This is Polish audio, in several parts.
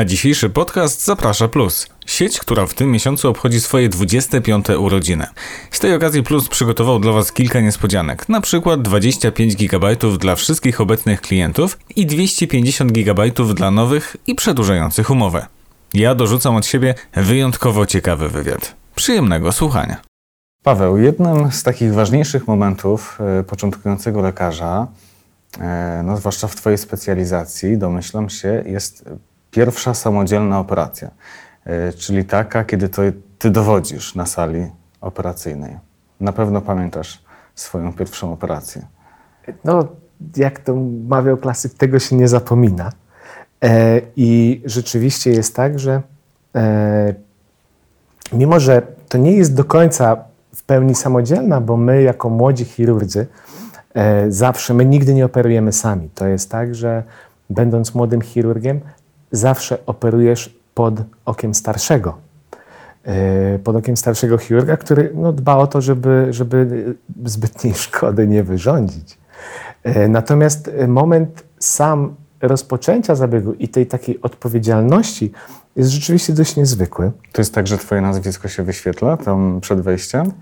Na dzisiejszy podcast zaprasza PLUS, sieć, która w tym miesiącu obchodzi swoje 25. urodziny. Z tej okazji PLUS przygotował dla Was kilka niespodzianek, na przykład 25 GB dla wszystkich obecnych klientów i 250 GB dla nowych i przedłużających umowę. Ja dorzucam od siebie wyjątkowo ciekawy wywiad. Przyjemnego słuchania. Paweł, jednym z takich ważniejszych momentów początkującego lekarza, zwłaszcza w Twojej specjalizacji, domyślam się, jest pierwsza samodzielna operacja, czyli taka, kiedy to Ty dowodzisz na sali operacyjnej. Na pewno pamiętasz swoją pierwszą operację. Jak to mawiał klasyk, tego się nie zapomina. I rzeczywiście jest tak, że mimo, że to nie jest do końca w pełni samodzielna, bo my jako młodzi chirurdzy my nigdy nie operujemy sami. To jest tak, że będąc młodym chirurgiem, zawsze operujesz pod okiem starszego. Pod okiem starszego chirurga, który dba o to, żeby zbytniej szkody nie wyrządzić. Natomiast moment sam rozpoczęcia zabiegu i tej takiej odpowiedzialności jest rzeczywiście dość niezwykły. To jest tak, że twoje nazwisko się wyświetla tam przed wejściem?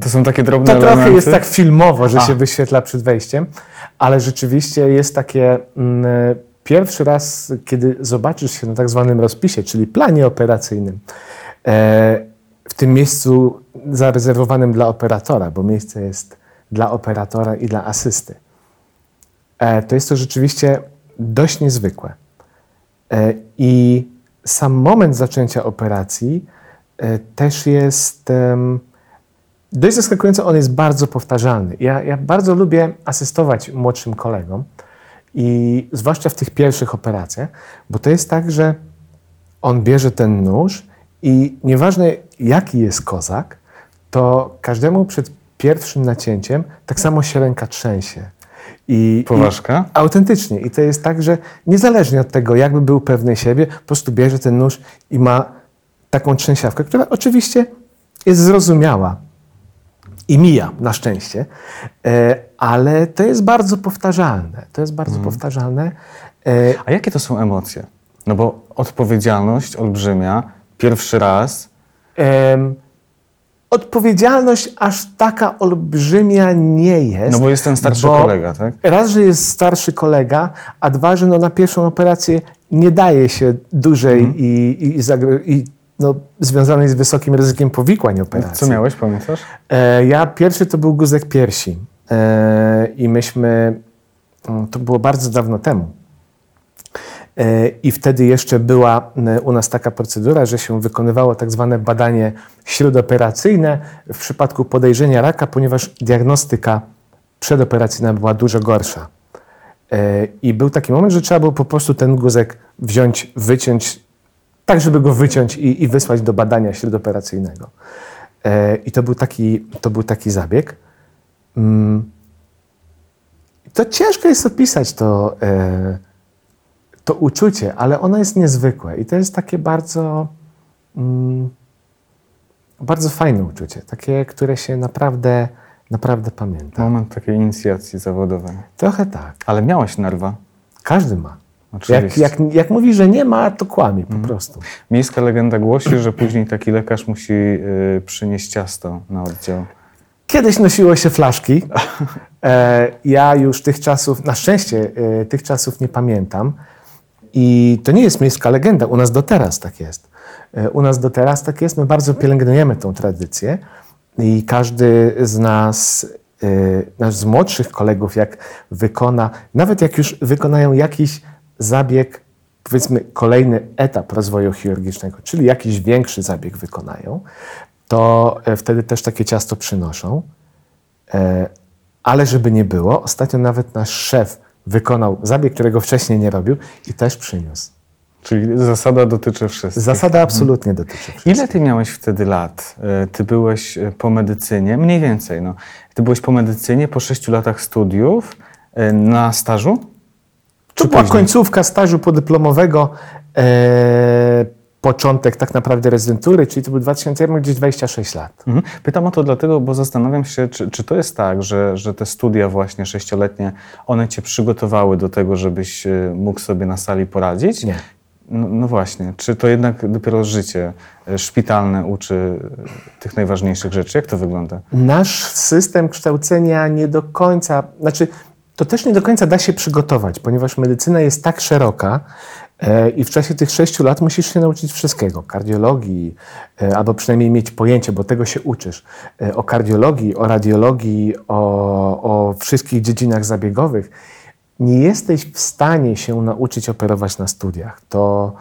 To są takie drobne elementy? To trochę jest tak filmowo, że się wyświetla przed wejściem, ale rzeczywiście jest takie... Pierwszy raz, kiedy zobaczysz się na tak zwanym rozpisie, czyli planie operacyjnym, w tym miejscu zarezerwowanym dla operatora, bo miejsce jest dla operatora i dla asysty, to jest to rzeczywiście dość niezwykłe. I sam moment zaczęcia operacji też jest dość zaskakujący. On jest bardzo powtarzalny. Ja bardzo lubię asystować młodszym kolegom, i zwłaszcza w tych pierwszych operacjach, bo to jest tak, że on bierze ten nóż i nieważne jaki jest kozak, to każdemu przed pierwszym nacięciem tak samo się ręka trzęsie. Poważka? Autentycznie. I to jest tak, że niezależnie od tego, jakby był pewny siebie, po prostu bierze ten nóż i ma taką trzęsiawkę, która oczywiście jest zrozumiała i mija, na szczęście. Ale to jest bardzo powtarzalne. To jest bardzo powtarzalne. A jakie to są emocje? Bo odpowiedzialność olbrzymia, pierwszy raz. Odpowiedzialność aż taka olbrzymia nie jest. Bo jest ten starszy kolega, tak? Raz, że jest starszy kolega, a dwa, że na pierwszą operację nie daje się dużej związanej z wysokim ryzykiem powikłań operacji. Co miałeś, pamiętasz? Pierwszy to był guzek piersi. I to było bardzo dawno temu. I wtedy jeszcze była u nas taka procedura, że się wykonywało tak zwane badanie śródoperacyjne w przypadku podejrzenia raka, ponieważ diagnostyka przedoperacyjna była dużo gorsza. I był taki moment, że trzeba było po prostu ten guzek wziąć, wyciąć, tak żeby go wyciąć i wysłać do badania śródoperacyjnego. I to był taki zabieg. To ciężko jest opisać to uczucie, ale ono jest niezwykłe i to jest takie bardzo, bardzo fajne uczucie, takie, które się naprawdę, naprawdę pamięta. Moment takiej inicjacji zawodowej. Trochę tak. Ale miałeś nerwa? Każdy ma. Oczywiście. Jak mówi, że nie ma, to kłamie po prostu. Miejska legenda głosi, że później taki lekarz musi przynieść ciasto na oddział. Kiedyś nosiło się flaszki. Ja już tych czasów, na szczęście, tych czasów nie pamiętam. I to nie jest miejska legenda. U nas do teraz tak jest. My bardzo pielęgnujemy tą tradycję. I każdy z nas, z młodszych kolegów, jak już wykonają jakiś zabieg, powiedzmy kolejny etap rozwoju chirurgicznego, czyli jakiś większy zabieg wykonają, to wtedy też takie ciasto przynoszą. Ale żeby nie było, ostatnio nawet nasz szef wykonał zabieg, którego wcześniej nie robił i też przyniósł. Czyli zasada dotyczy wszystkich. Zasada absolutnie dotyczy wszystkich. Ile ty miałeś wtedy lat? Ty byłeś po medycynie, mniej więcej. Ty byłeś po medycynie po 6 latach studiów na stażu? To była końcówka stażu podyplomowego, początek tak naprawdę rezydentury, czyli to był 2001, gdzieś 26 lat. Pytam o to dlatego, bo zastanawiam się, czy to jest tak, że te studia właśnie 6-letnie, one cię przygotowały do tego, żebyś mógł sobie na sali poradzić? Nie. No właśnie, czy to jednak dopiero życie szpitalne uczy tych najważniejszych rzeczy? Jak to wygląda? Nasz system kształcenia nie do końca, to też nie do końca da się przygotować, ponieważ medycyna jest tak szeroka i w czasie tych 6 lat musisz się nauczyć wszystkiego. Kardiologii, albo przynajmniej mieć pojęcie, bo tego się uczysz. O kardiologii, o radiologii, o wszystkich dziedzinach zabiegowych. Nie jesteś w stanie się nauczyć operować na studiach. To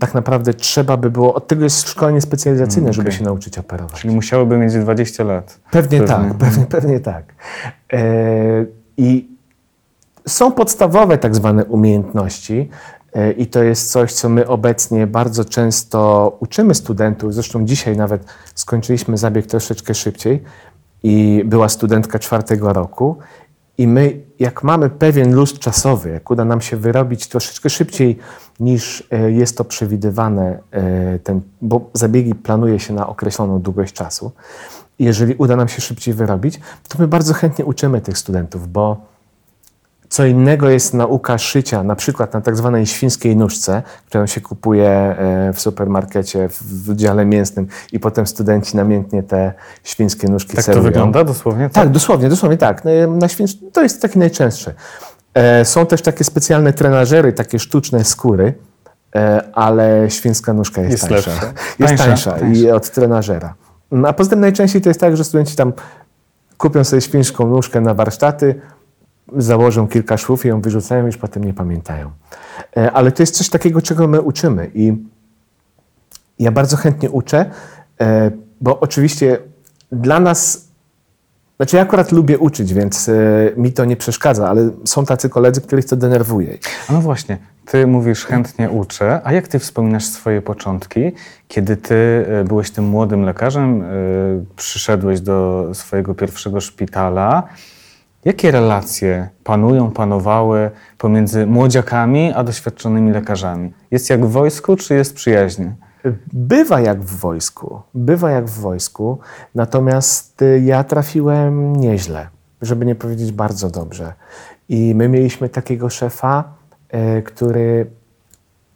tak naprawdę trzeba by było, od tego jest szkolenie specjalizacyjne, żeby się nauczyć operować. Czyli musiałoby mieć 20 lat. Pewnie tak. I są podstawowe tak zwane umiejętności i to jest coś, co my obecnie bardzo często uczymy studentów. Zresztą dzisiaj nawet skończyliśmy zabieg troszeczkę szybciej i była studentka 4. roku i my, jak mamy pewien luz czasowy, jak uda nam się wyrobić troszeczkę szybciej niż jest to przewidywane, bo zabiegi planuje się na określoną długość czasu, jeżeli uda nam się szybciej wyrobić, to my bardzo chętnie uczymy tych studentów, bo co innego jest nauka szycia, na przykład na tak zwanej świńskiej nóżce, którą się kupuje w supermarkecie, w dziale mięsnym i potem studenci namiętnie te świńskie nóżki serują. To wygląda dosłownie? Tak, dosłownie tak. To jest taki najczęstszy. Są też takie specjalne trenażery, takie sztuczne skóry, ale świńska nóżka jest tańsza. Jest tańsza i od trenażera. A poza tym najczęściej to jest tak, że studenci tam kupią sobie świńską nóżkę na warsztaty, założą kilka szwów i ją wyrzucają i już potem nie pamiętają. Ale to jest coś takiego, czego my uczymy i ja bardzo chętnie uczę, bo oczywiście dla nas, ja akurat lubię uczyć, więc mi to nie przeszkadza, ale są tacy koledzy, których to denerwuje. No właśnie, ty mówisz chętnie uczę, a jak ty wspominasz swoje początki, kiedy ty byłeś tym młodym lekarzem, przyszedłeś do swojego pierwszego szpitala? Jakie relacje panowały pomiędzy młodziakami a doświadczonymi lekarzami? Jest jak w wojsku, czy jest przyjaźń? Bywa jak w wojsku, natomiast ja trafiłem nieźle, żeby nie powiedzieć bardzo dobrze. I my mieliśmy takiego szefa, który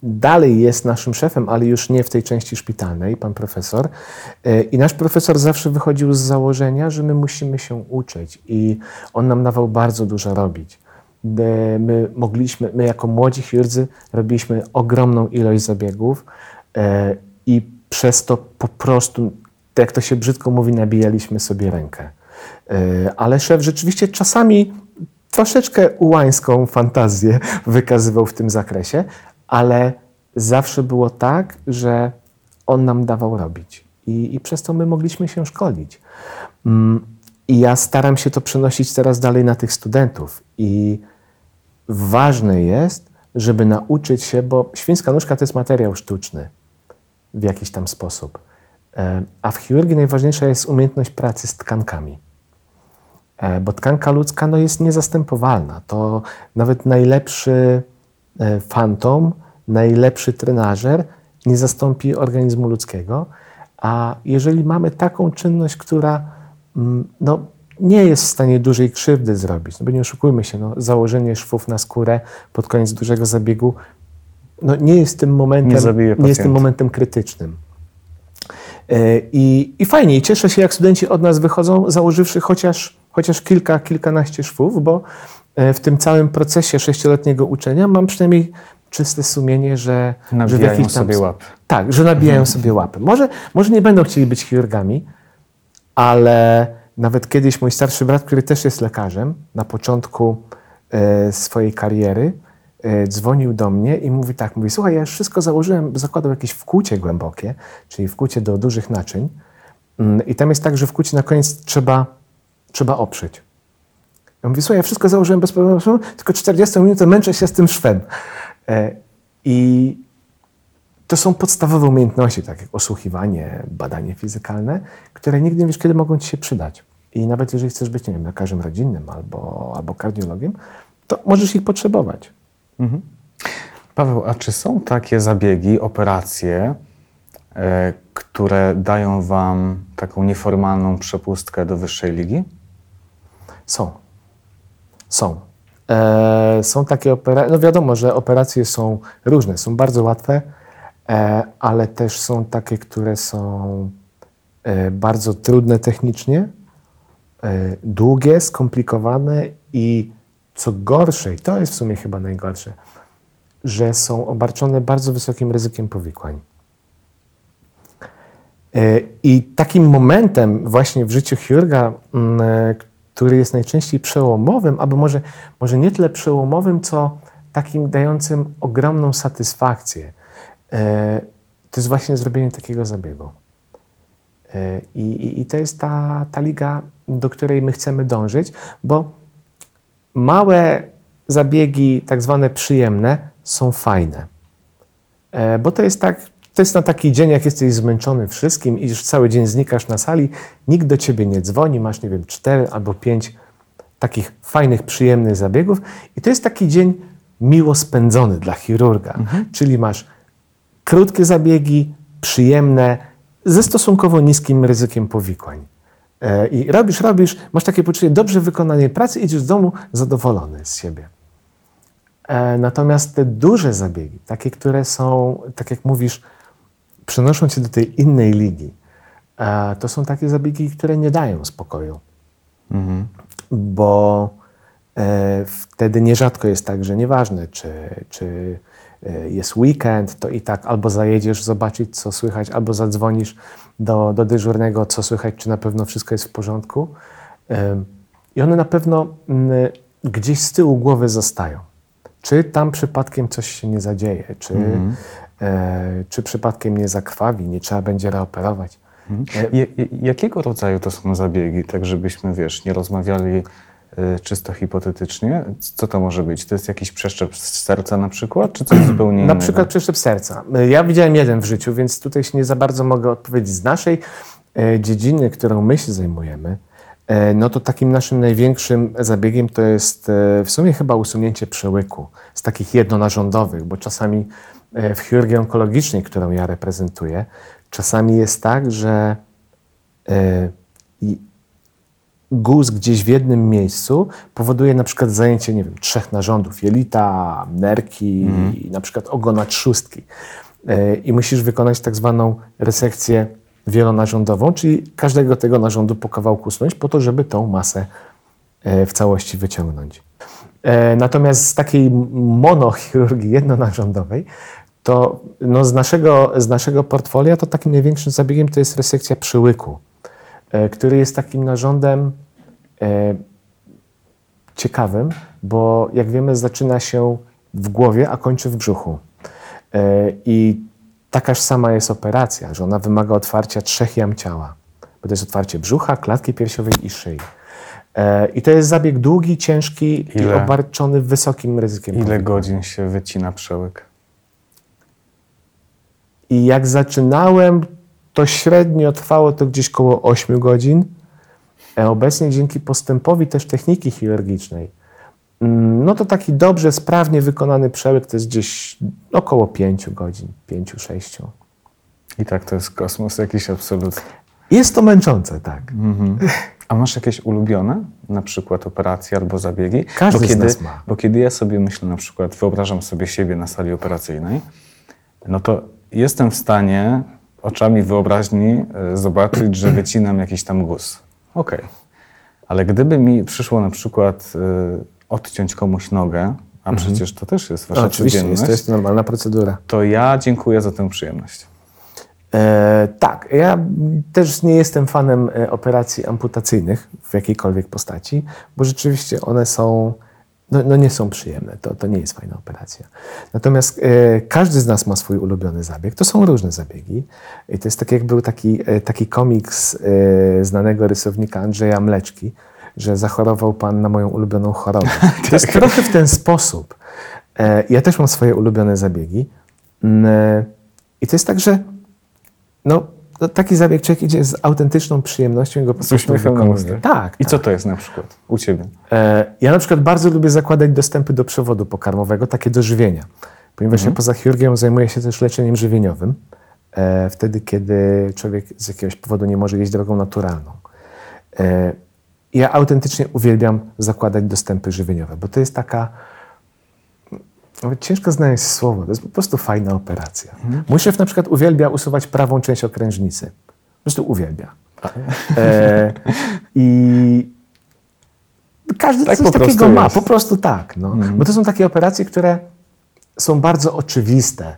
dalej jest naszym szefem, ale już nie w tej części szpitalnej, pan profesor. I nasz profesor zawsze wychodził z założenia, że my musimy się uczyć i on nam dawał bardzo dużo robić. My jako młodzi chirurdzy robiliśmy ogromną ilość zabiegów i przez to po prostu, jak to się brzydko mówi, nabijaliśmy sobie rękę. Ale szef rzeczywiście czasami troszeczkę ułańską fantazję wykazywał w tym zakresie, ale zawsze było tak, że on nam dawał robić i przez to my mogliśmy się szkolić. I ja staram się to przenosić teraz dalej na tych studentów i ważne jest, żeby nauczyć się, bo świńska nóżka to jest materiał sztuczny w jakiś tam sposób, a w chirurgii najważniejsza jest umiejętność pracy z tkankami. Bo tkanka ludzka jest niezastępowalna. To nawet najlepszy fantom, najlepszy trenażer nie zastąpi organizmu ludzkiego, a jeżeli mamy taką czynność, która nie jest w stanie dużej krzywdy zrobić, bo nie oszukujmy się, założenie szwów na skórę pod koniec dużego zabiegu nie jest tym momentem, krytycznym. I fajnie, i cieszę się, jak studenci od nas wychodzą, założywszy chociaż kilkanaście szwów, bo w tym całym procesie 6-letniego uczenia mam przynajmniej czyste sumienie, że nabijają sobie łapy. Tak, że nabijają sobie łapy. Może nie będą chcieli być chirurgami, ale nawet kiedyś mój starszy brat, który też jest lekarzem, na początku swojej kariery dzwonił do mnie i mówi, słuchaj, ja już wszystko założyłem, zakładał jakieś wkłucie głębokie, czyli wkłucie do dużych naczyń i tam jest tak, że wkłucie na koniec trzeba oprzyć. Ja mówię, słuchaj, ja wszystko założyłem bez problemu, tylko 40 minut męczę się z tym szwem. I to są podstawowe umiejętności, tak jak osłuchiwanie, badanie fizykalne, które nigdy nie wiesz, kiedy mogą ci się przydać. I nawet jeżeli chcesz być, lekarzem rodzinnym albo kardiologiem, to możesz ich potrzebować. Mhm. Paweł, a czy są takie zabiegi, operacje, które dają wam taką nieformalną przepustkę do wyższej ligi? Są. Są takie operacje, no wiadomo, że operacje są różne, są bardzo łatwe, ale też są takie, które są bardzo trudne technicznie, długie, skomplikowane i co gorsze, i to jest w sumie chyba najgorsze, że są obarczone bardzo wysokim ryzykiem powikłań. I takim momentem właśnie w życiu chirurga, który jest najczęściej przełomowym, albo może nie tyle przełomowym, co takim dającym ogromną satysfakcję, to jest właśnie zrobienie takiego zabiegu. I to jest ta liga, do której my chcemy dążyć, bo małe zabiegi, tak zwane przyjemne, są fajne. Bo to jest tak, to jest na taki dzień, jak jesteś zmęczony wszystkim i już cały dzień znikasz na sali, nikt do ciebie nie dzwoni, masz, nie wiem, 4 albo 5 takich fajnych, przyjemnych zabiegów i to jest taki dzień miło spędzony dla chirurga. Mhm. Czyli masz krótkie zabiegi, przyjemne, ze stosunkowo niskim ryzykiem powikłań. I robisz, masz takie poczucie, dobrze wykonanie pracy, idziesz z domu zadowolony z siebie. Natomiast te duże zabiegi, takie, które są, tak jak mówisz, przenoszą cię do tej innej ligi, to są takie zabiegi, które nie dają spokoju. Mhm. Bo wtedy nierzadko jest tak, że nieważne, czy jest weekend, to i tak albo zajedziesz zobaczyć, co słychać, albo zadzwonisz do dyżurnego, co słychać, czy na pewno wszystko jest w porządku. I one na pewno gdzieś z tyłu głowy zostają. Czy tam przypadkiem coś się nie zadzieje, czy przypadkiem nie zakrwawi, nie trzeba będzie reoperować. Jakiego rodzaju to są zabiegi, tak żebyśmy, nie rozmawiali czysto hipotetycznie? Co to może być? To jest jakiś przeszczep serca na przykład, czy coś zupełnie innego? Na przykład przeszczep serca. Ja widziałem jeden w życiu, więc tutaj się nie za bardzo mogę odpowiedzieć. Z naszej dziedziny, którą my się zajmujemy, no to takim naszym największym zabiegiem to jest w sumie chyba usunięcie przełyku z takich jednonarządowych, bo czasami w chirurgii onkologicznej, którą ja reprezentuję, czasami jest tak, że guz gdzieś w jednym miejscu powoduje na przykład zajęcie, 3 narządów, jelita, nerki, i na przykład ogona trzustki. I musisz wykonać tak zwaną resekcję wielonarządową, czyli każdego tego narządu po kawałku usunąć po to, żeby tą masę w całości wyciągnąć. Natomiast z takiej monochirurgii jednonarządowej, to no z naszego portfolio to takim największym zabiegiem to jest resekcja przyłyku, który jest takim narządem ciekawym, bo jak wiemy zaczyna się w głowie, a kończy w brzuchu. I takaż sama jest operacja, że ona wymaga otwarcia 3 jam ciała, bo to jest otwarcie brzucha, klatki piersiowej i szyi. I to jest zabieg długi, ciężki i obarczony wysokim ryzykiem. Ile godzin się wycina przełyk? I jak zaczynałem, to średnio trwało to gdzieś koło 8 godzin. Obecnie dzięki postępowi też techniki chirurgicznej, no to taki dobrze, sprawnie wykonany przełyk to jest gdzieś około 5 godzin, 5-6. I tak to jest kosmos jakiś absolutny. Jest to męczące, tak. Mhm. A masz jakieś ulubione, na przykład operacje albo zabiegi? Każdy z nas ma. Bo kiedy ja sobie myślę, na przykład wyobrażam sobie siebie na sali operacyjnej, no to jestem w stanie oczami wyobraźni zobaczyć, że wycinam jakiś tam guz. Okej. Ale gdyby mi przyszło na przykład odciąć komuś nogę, a przecież to też jest wasza codzienność. To jest normalna procedura. To ja dziękuję za tę przyjemność. Tak, ja też nie jestem fanem operacji amputacyjnych w jakiejkolwiek postaci, bo rzeczywiście one są, no nie są przyjemne, to nie jest fajna operacja. Natomiast każdy z nas ma swój ulubiony zabieg, to są różne zabiegi. I to jest tak, jak był taki komiks znanego rysownika Andrzeja Mleczki, że zachorował pan na moją ulubioną chorobę. To jest trochę w ten sposób. Ja też mam swoje ulubione zabiegi. I to jest tak, że taki zabieg człowiek idzie z autentyczną przyjemnością i go po prostu wykonuje. Tak. I co to jest na przykład u ciebie? Ja na przykład bardzo lubię zakładać dostępy do przewodu pokarmowego, takie do żywienia. Ponieważ ja poza chirurgią zajmuję się też leczeniem żywieniowym. Wtedy, kiedy człowiek z jakiegoś powodu nie może jeść drogą naturalną. Ja autentycznie uwielbiam zakładać dostępy żywieniowe, bo to jest taka... Nawet ciężko znaleźć słowo, to jest po prostu fajna operacja. Mhm. Mój szef na przykład uwielbia usuwać prawą część okrężnicy. Po prostu uwielbia. I każdy tak coś takiego ma, jest. Po prostu tak. No. Mhm. Bo to są takie operacje, które są bardzo oczywiste.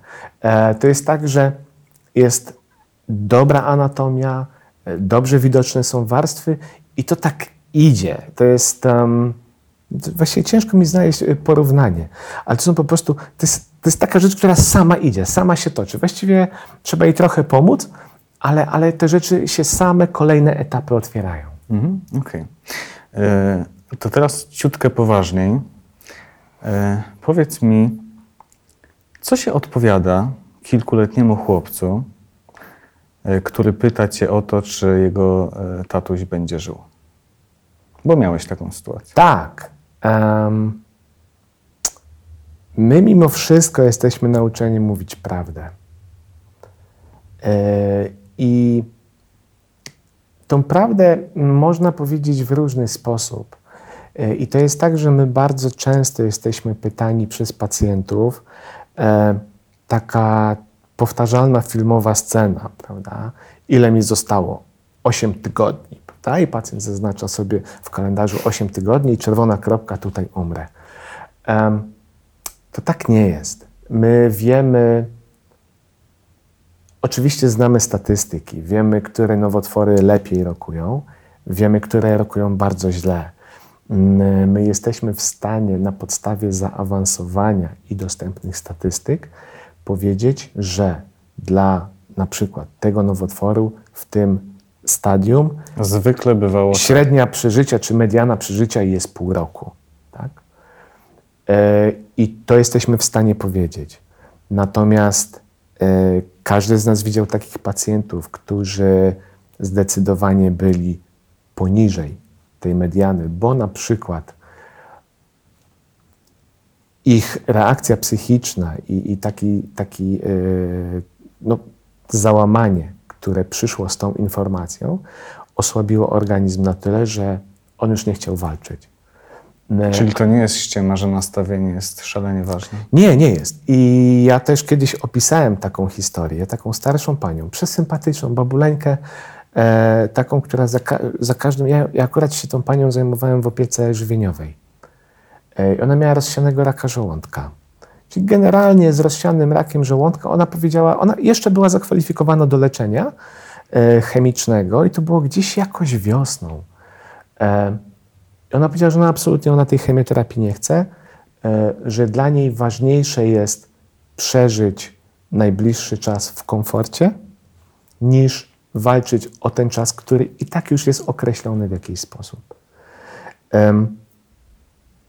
To jest tak, że jest dobra anatomia, dobrze widoczne są warstwy i to tak idzie. To jest... Właściwie ciężko mi znaleźć porównanie, ale to są po prostu, to jest taka rzecz, która sama idzie, sama się toczy. Właściwie trzeba jej trochę pomóc, ale te rzeczy się same, kolejne etapy otwierają. Mhm, okej. To teraz ciutkę poważniej. Powiedz mi, co się odpowiada kilkuletniemu chłopcu, który pyta cię o to, czy jego tatuś będzie żył? Bo miałeś taką sytuację. Tak. My mimo wszystko jesteśmy nauczeni mówić prawdę. I tą prawdę można powiedzieć w różny sposób. I to jest tak, że my bardzo często jesteśmy pytani przez pacjentów, taka powtarzalna filmowa scena, prawda? Ile mi zostało? 8 tygodni. I pacjent zaznacza sobie w kalendarzu 8 tygodni i czerwona kropka, tutaj umrę. To tak nie jest. My wiemy, oczywiście znamy statystyki, wiemy, które nowotwory lepiej rokują, wiemy, które rokują bardzo źle. My jesteśmy w stanie na podstawie zaawansowania i dostępnych statystyk powiedzieć, że dla na przykład tego nowotworu w tym stadium. Zwykle bywało. Średnia przeżycia czy mediana przeżycia jest pół roku. Tak? I to jesteśmy w stanie powiedzieć. Natomiast każdy z nas widział takich pacjentów, którzy zdecydowanie byli poniżej tej mediany, bo na przykład ich reakcja psychiczna i taki załamanie, które przyszło z tą informacją, osłabiło organizm na tyle, że on już nie chciał walczyć. Czyli to nie jest ściema, że nastawienie jest szalenie ważne? Nie, nie jest. I ja też kiedyś opisałem taką historię, taką starszą panią, przesympatyczną babuleńkę, taką, która za każdym... Ja akurat się tą panią zajmowałem w opiece żywieniowej. Ona miała rozsianego raka żołądka. Czyli generalnie z rozsianym rakiem żołądka ona powiedziała, ona jeszcze była zakwalifikowana do leczenia chemicznego i to było gdzieś jakoś wiosną. Ona powiedziała, że ona absolutnie tej chemioterapii nie chce, że dla niej ważniejsze jest przeżyć najbliższy czas w komforcie, niż walczyć o ten czas, który i tak już jest określony w jakiś sposób.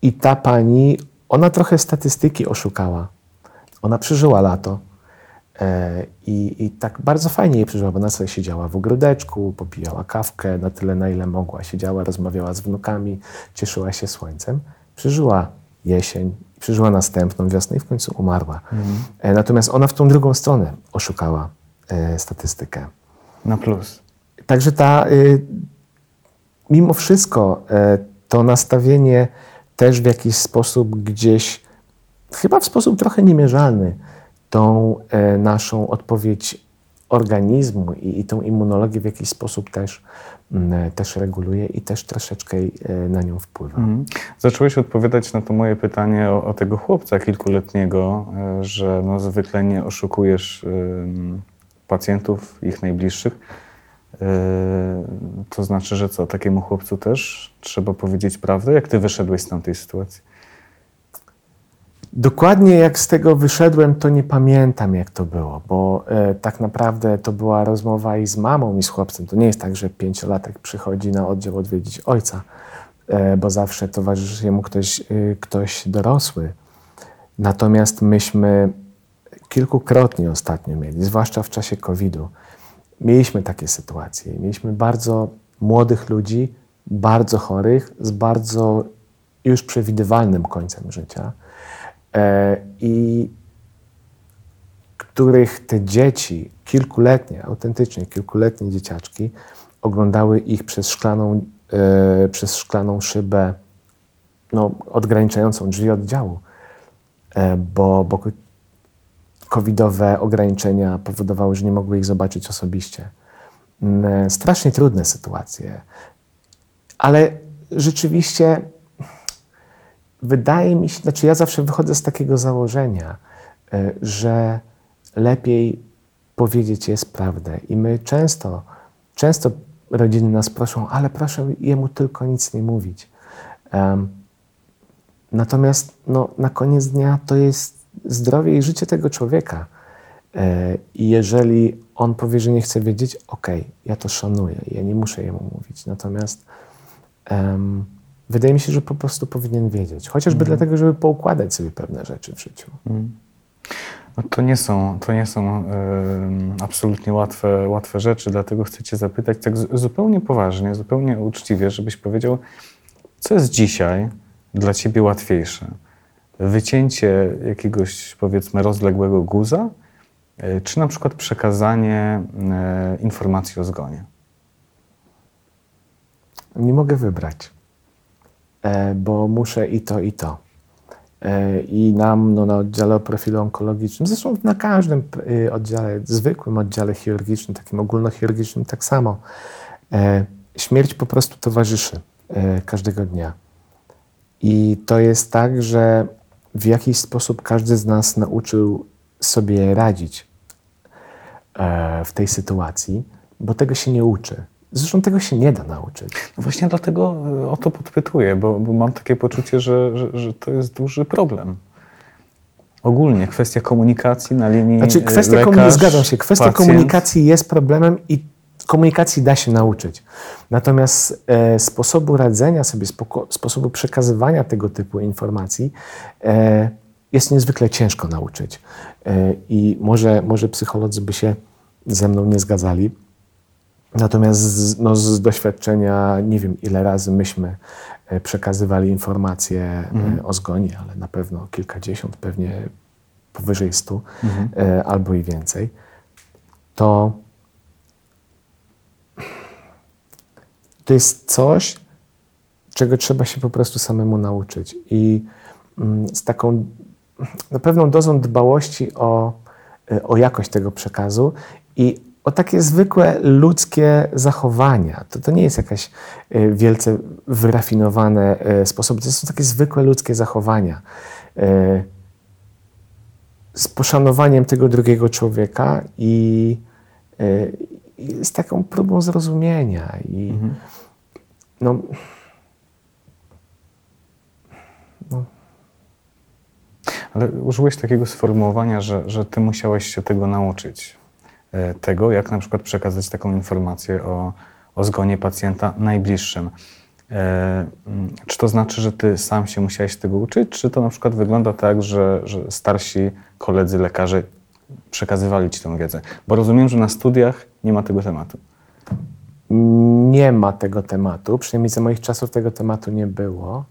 I ta pani... Ona trochę statystyki oszukała. Ona przeżyła lato i tak bardzo fajnie jej przeżyła, bo ona sobie siedziała w ogródeczku, popijała kawkę na tyle, na ile mogła. Siedziała, rozmawiała z wnukami, cieszyła się słońcem. Przeżyła jesień, przeżyła następną wiosnę i w końcu umarła. Mhm. Natomiast ona w tą drugą stronę oszukała statystykę. Na plus. Także mimo wszystko to nastawienie też w jakiś sposób gdzieś, chyba w sposób trochę niemierzalny, tą naszą odpowiedź organizmu i tą immunologię w jakiś sposób też reguluje i też troszeczkę na nią wpływa. Mhm. Zacząłeś odpowiadać na to moje pytanie o tego chłopca kilkuletniego, że zwykle nie oszukujesz pacjentów, ich najbliższych. To znaczy, że co? Takiemu chłopcu też trzeba powiedzieć prawdę? Jak ty wyszedłeś z tamtej sytuacji? Dokładnie jak z tego wyszedłem, to nie pamiętam, jak to było, bo tak naprawdę to była rozmowa i z mamą, i z chłopcem. To nie jest tak, że 5-latek przychodzi na oddział odwiedzić ojca, bo zawsze towarzyszy mu ktoś dorosły. Natomiast myśmy kilkukrotnie ostatnio mieli, zwłaszcza w czasie COVID-u, mieliśmy takie sytuacje. Mieliśmy bardzo młodych ludzi, bardzo chorych, z bardzo już przewidywalnym końcem życia i których te dzieci, kilkuletnie, autentycznie kilkuletnie dzieciaczki, oglądały ich przez szklaną przez szklaną szybę, no, odgraniczającą drzwi oddziału, bo covidowe ograniczenia powodowały, że nie mogły ich zobaczyć osobiście. Strasznie trudne sytuacje, ale rzeczywiście wydaje mi się, znaczy ja zawsze wychodzę z takiego założenia, że lepiej powiedzieć jest prawdę. I my często rodziny nas proszą, ale proszę jemu tylko nic nie mówić. Natomiast no, na koniec dnia to jest zdrowie i życie tego człowieka. I jeżeli on powie, że nie chce wiedzieć, okej, ja to szanuję, ja nie muszę jemu mówić. Natomiast wydaje mi się, że po prostu powinien wiedzieć. Chociażby dlatego, żeby poukładać sobie pewne rzeczy w życiu. No to nie są absolutnie łatwe rzeczy, dlatego chcę cię zapytać tak zupełnie poważnie, zupełnie uczciwie, żebyś powiedział, co jest dzisiaj dla ciebie łatwiejsze? Wycięcie jakiegoś, powiedzmy, rozległego guza, czy na przykład przekazanie informacji o zgonie? Nie mogę wybrać, bo muszę i to, i to. I nam na oddziale o profilu onkologicznym, zresztą na każdym oddziale, zwykłym oddziale chirurgicznym, takim ogólnochirurgicznym tak samo, śmierć po prostu towarzyszy każdego dnia. I to jest tak, że w jakiś sposób każdy z nas nauczył sobie radzić w tej sytuacji, bo tego się nie uczy. Zresztą tego się nie da nauczyć. No właśnie dlatego o to podpytuję, bo mam takie poczucie, że to jest duży problem. Ogólnie kwestia komunikacji na linii Zgadzam się, kwestia pacjent. Komunikacji jest problemem i komunikacji da się nauczyć. Natomiast sposobu radzenia sobie, sposobu przekazywania tego typu informacji jest niezwykle ciężko nauczyć. I może psycholodzy by się ze mną nie zgadzali. Natomiast z doświadczenia nie wiem, ile razy myśmy przekazywali informacje o zgonie, ale na pewno kilkadziesiąt, pewnie powyżej 100 albo i więcej, to jest coś, czego trzeba się po prostu samemu nauczyć. I z taką na pewną dozą dbałości o jakość tego przekazu i o takie zwykłe ludzkie zachowania. To nie jest jakaś wielce wyrafinowany sposób, to są takie zwykłe ludzkie zachowania. Z poszanowaniem tego drugiego człowieka i z taką próbą zrozumienia. Ale użyłeś takiego sformułowania, że ty musiałeś się tego nauczyć. Tego, jak na przykład przekazać taką informację o zgonie pacjenta najbliższym. Czy to znaczy, że ty sam się musiałeś tego uczyć, czy to na przykład wygląda tak, że starsi koledzy lekarze przekazywali ci tę wiedzę? Bo rozumiem, że na studiach nie ma tego tematu. Nie ma tego tematu, przynajmniej za moich czasów tego tematu nie było.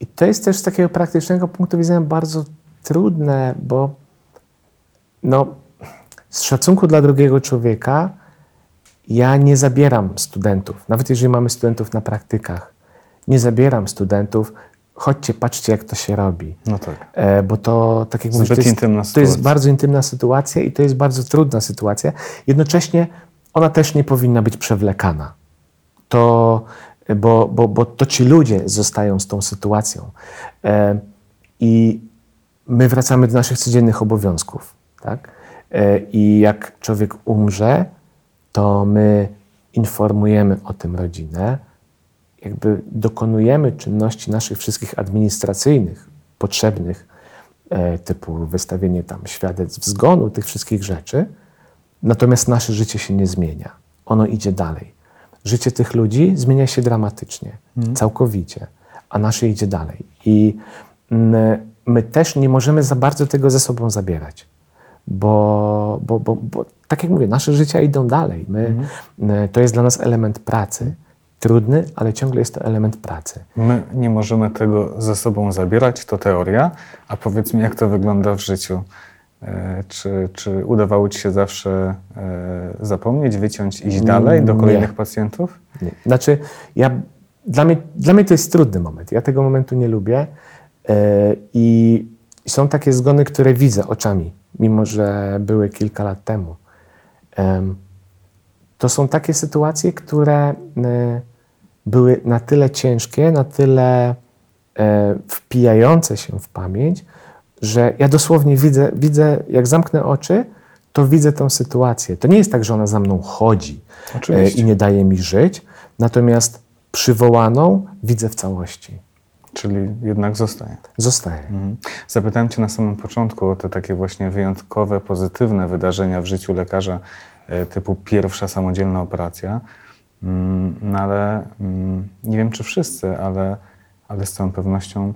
I to jest też z takiego praktycznego punktu widzenia bardzo trudne, bo z szacunku dla drugiego człowieka ja nie zabieram studentów, nawet jeżeli mamy studentów na praktykach. Nie zabieram studentów, chodźcie, patrzcie, jak to się robi. No tak. Bo to, tak jak mówisz, to jest bardzo intymna sytuacja i to jest bardzo trudna sytuacja. Jednocześnie ona też nie powinna być przewlekana. Bo to ci ludzie zostają z tą sytuacją. I my wracamy do naszych codziennych obowiązków. Tak? I jak człowiek umrze, to my informujemy o tym rodzinę, jakby dokonujemy czynności naszych wszystkich administracyjnych, potrzebnych, typu wystawienie tam świadectw zgonu, tych wszystkich rzeczy. Natomiast nasze życie się nie zmienia. Ono idzie dalej. Życie tych ludzi zmienia się dramatycznie, całkowicie, a nasze idzie dalej. I my też nie możemy za bardzo tego ze sobą zabierać. Bo tak jak mówię, nasze życia idą dalej. To jest dla nas element pracy. Trudny, ale ciągle jest to element pracy. My nie możemy tego ze sobą zabierać, to teoria. A powiedz mi, jak to wygląda w życiu? Czy udawało ci się zawsze zapomnieć, wyciąć, iść dalej do kolejnych pacjentów? Nie. Znaczy, dla mnie to jest trudny moment. Ja tego momentu nie lubię i są takie zgony, które widzę oczami, mimo że były kilka lat temu. To są takie sytuacje, które były na tyle ciężkie, na tyle wpijające się w pamięć, że ja dosłownie widzę, jak zamknę oczy, to widzę tą sytuację. To nie jest tak, że ona za mną chodzi i nie daje mi żyć, natomiast przywołaną widzę w całości. Czyli jednak zostaje. Zostaje. Mhm. Zapytałem cię na samym początku o te takie właśnie wyjątkowe, pozytywne wydarzenia w życiu lekarza, typu pierwsza samodzielna operacja, no ale nie wiem, czy wszyscy, ale z całą pewnością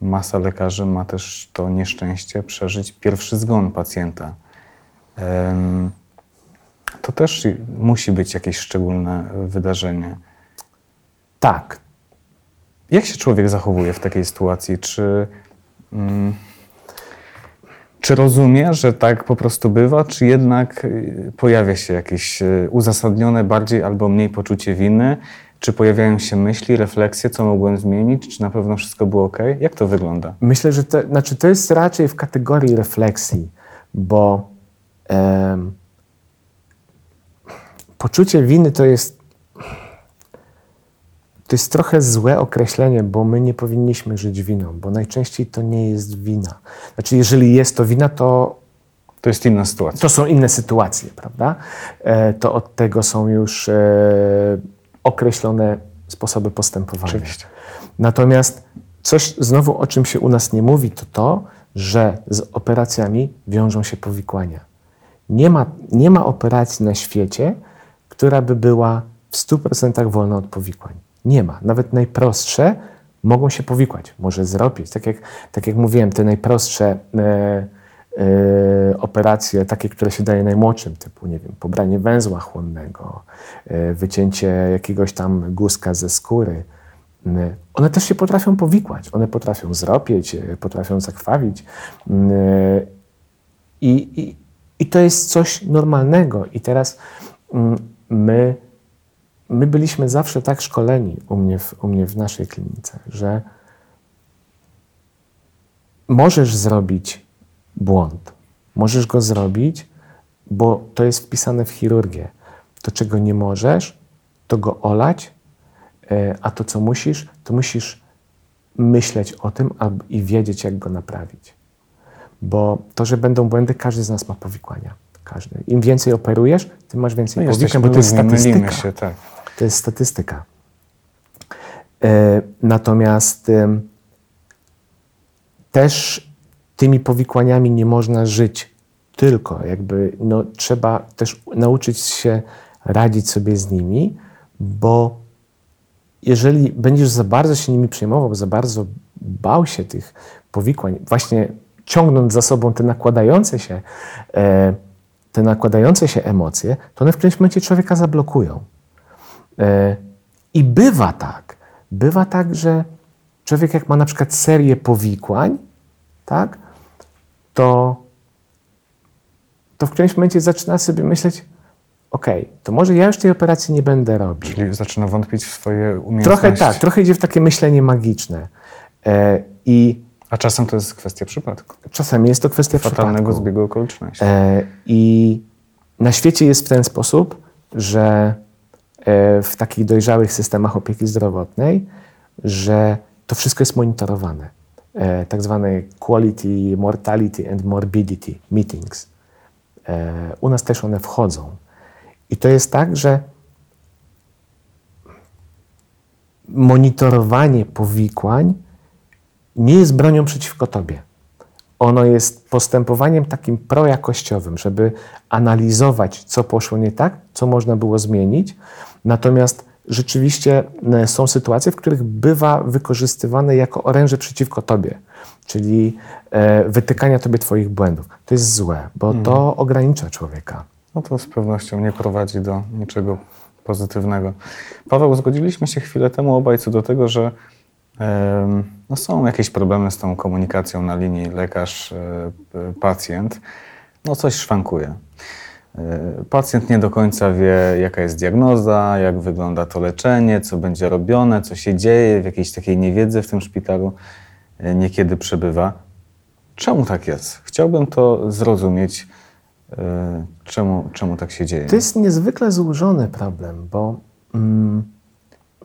masa lekarzy ma też to nieszczęście przeżyć pierwszy zgon pacjenta. To też musi być jakieś szczególne wydarzenie. Tak. Jak się człowiek zachowuje w takiej sytuacji? Czy rozumie, że tak po prostu bywa, czy jednak pojawia się jakieś uzasadnione bardziej albo mniej poczucie winy? Czy pojawiają się myśli, refleksje, co mogłem zmienić? Czy na pewno wszystko było ok? Jak to wygląda? Myślę, że to jest raczej w kategorii refleksji, bo poczucie winy to jest trochę złe określenie, bo my nie powinniśmy żyć winą, bo najczęściej to nie jest wina. Znaczy, jeżeli jest to wina, to jest inna sytuacja. To są inne sytuacje, prawda? To od tego są już określone sposoby postępowania. Oczywiście. Natomiast coś znowu, o czym się u nas nie mówi, to, że z operacjami wiążą się powikłania. Nie ma operacji na świecie, która by była w 100% wolna od powikłań. Nie ma. Nawet najprostsze mogą się powikłać. Może zrobić. Tak jak mówiłem, te najprostsze operacje, takie, które się daje najmłodszym, typu, nie wiem, pobranie węzła chłonnego, wycięcie jakiegoś tam guska ze skóry, one też się potrafią powikłać. One potrafią zropieć, potrafią zakrwawić. I to jest coś normalnego. I teraz my byliśmy zawsze tak szkoleni u mnie w naszej klinice, że możesz zrobić błąd. Możesz go zrobić, bo to jest wpisane w chirurgię. To, czego nie możesz, to go olać, a to, co musisz, to musisz myśleć o tym i wiedzieć, jak go naprawić. Bo to, że będą błędy, każdy z nas ma powikłania. Każdy. Im więcej operujesz, tym masz więcej powikłań, bo to jest statystyka. Mylimy się, tak. To jest statystyka. Natomiast też tymi powikłaniami nie można żyć tylko. Trzeba też nauczyć się radzić sobie z nimi, bo jeżeli będziesz za bardzo się nimi przejmował, za bardzo bał się tych powikłań, właśnie ciągnąc za sobą te nakładające się emocje, to one w którymś momencie człowieka zablokują. I bywa tak, że człowiek jak ma na przykład serię powikłań, tak, to w którymś momencie zaczyna sobie myśleć, to może ja już tej operacji nie będę robił. Czyli zaczyna wątpić w swoje umiejętności. Trochę tak, trochę idzie w takie myślenie magiczne. A czasem to jest kwestia przypadku. Czasem jest to kwestia fatalnego zbiegu okoliczności. I na świecie jest w ten sposób, że w takich dojrzałych systemach opieki zdrowotnej, że to wszystko jest monitorowane. Tak zwane Quality, Mortality and Morbidity Meetings. U nas też one wchodzą. I to jest tak, że monitorowanie powikłań nie jest bronią przeciwko tobie. Ono jest postępowaniem takim projakościowym, żeby analizować, co poszło nie tak, co można było zmienić. Natomiast rzeczywiście są sytuacje, w których bywa wykorzystywane jako oręże przeciwko tobie, czyli wytykania tobie twoich błędów. To jest złe, bo to ogranicza człowieka. No to z pewnością nie prowadzi do niczego pozytywnego. Paweł, zgodziliśmy się chwilę temu obaj co do tego, że No są jakieś problemy z tą komunikacją na linii lekarz-pacjent. No coś szwankuje. Pacjent nie do końca wie, jaka jest diagnoza, jak wygląda to leczenie, co będzie robione, co się dzieje, w jakiejś takiej niewiedzy w tym szpitalu niekiedy przebywa. Czemu tak jest? Chciałbym to zrozumieć, czemu tak się dzieje. To jest niezwykle złożony problem, bo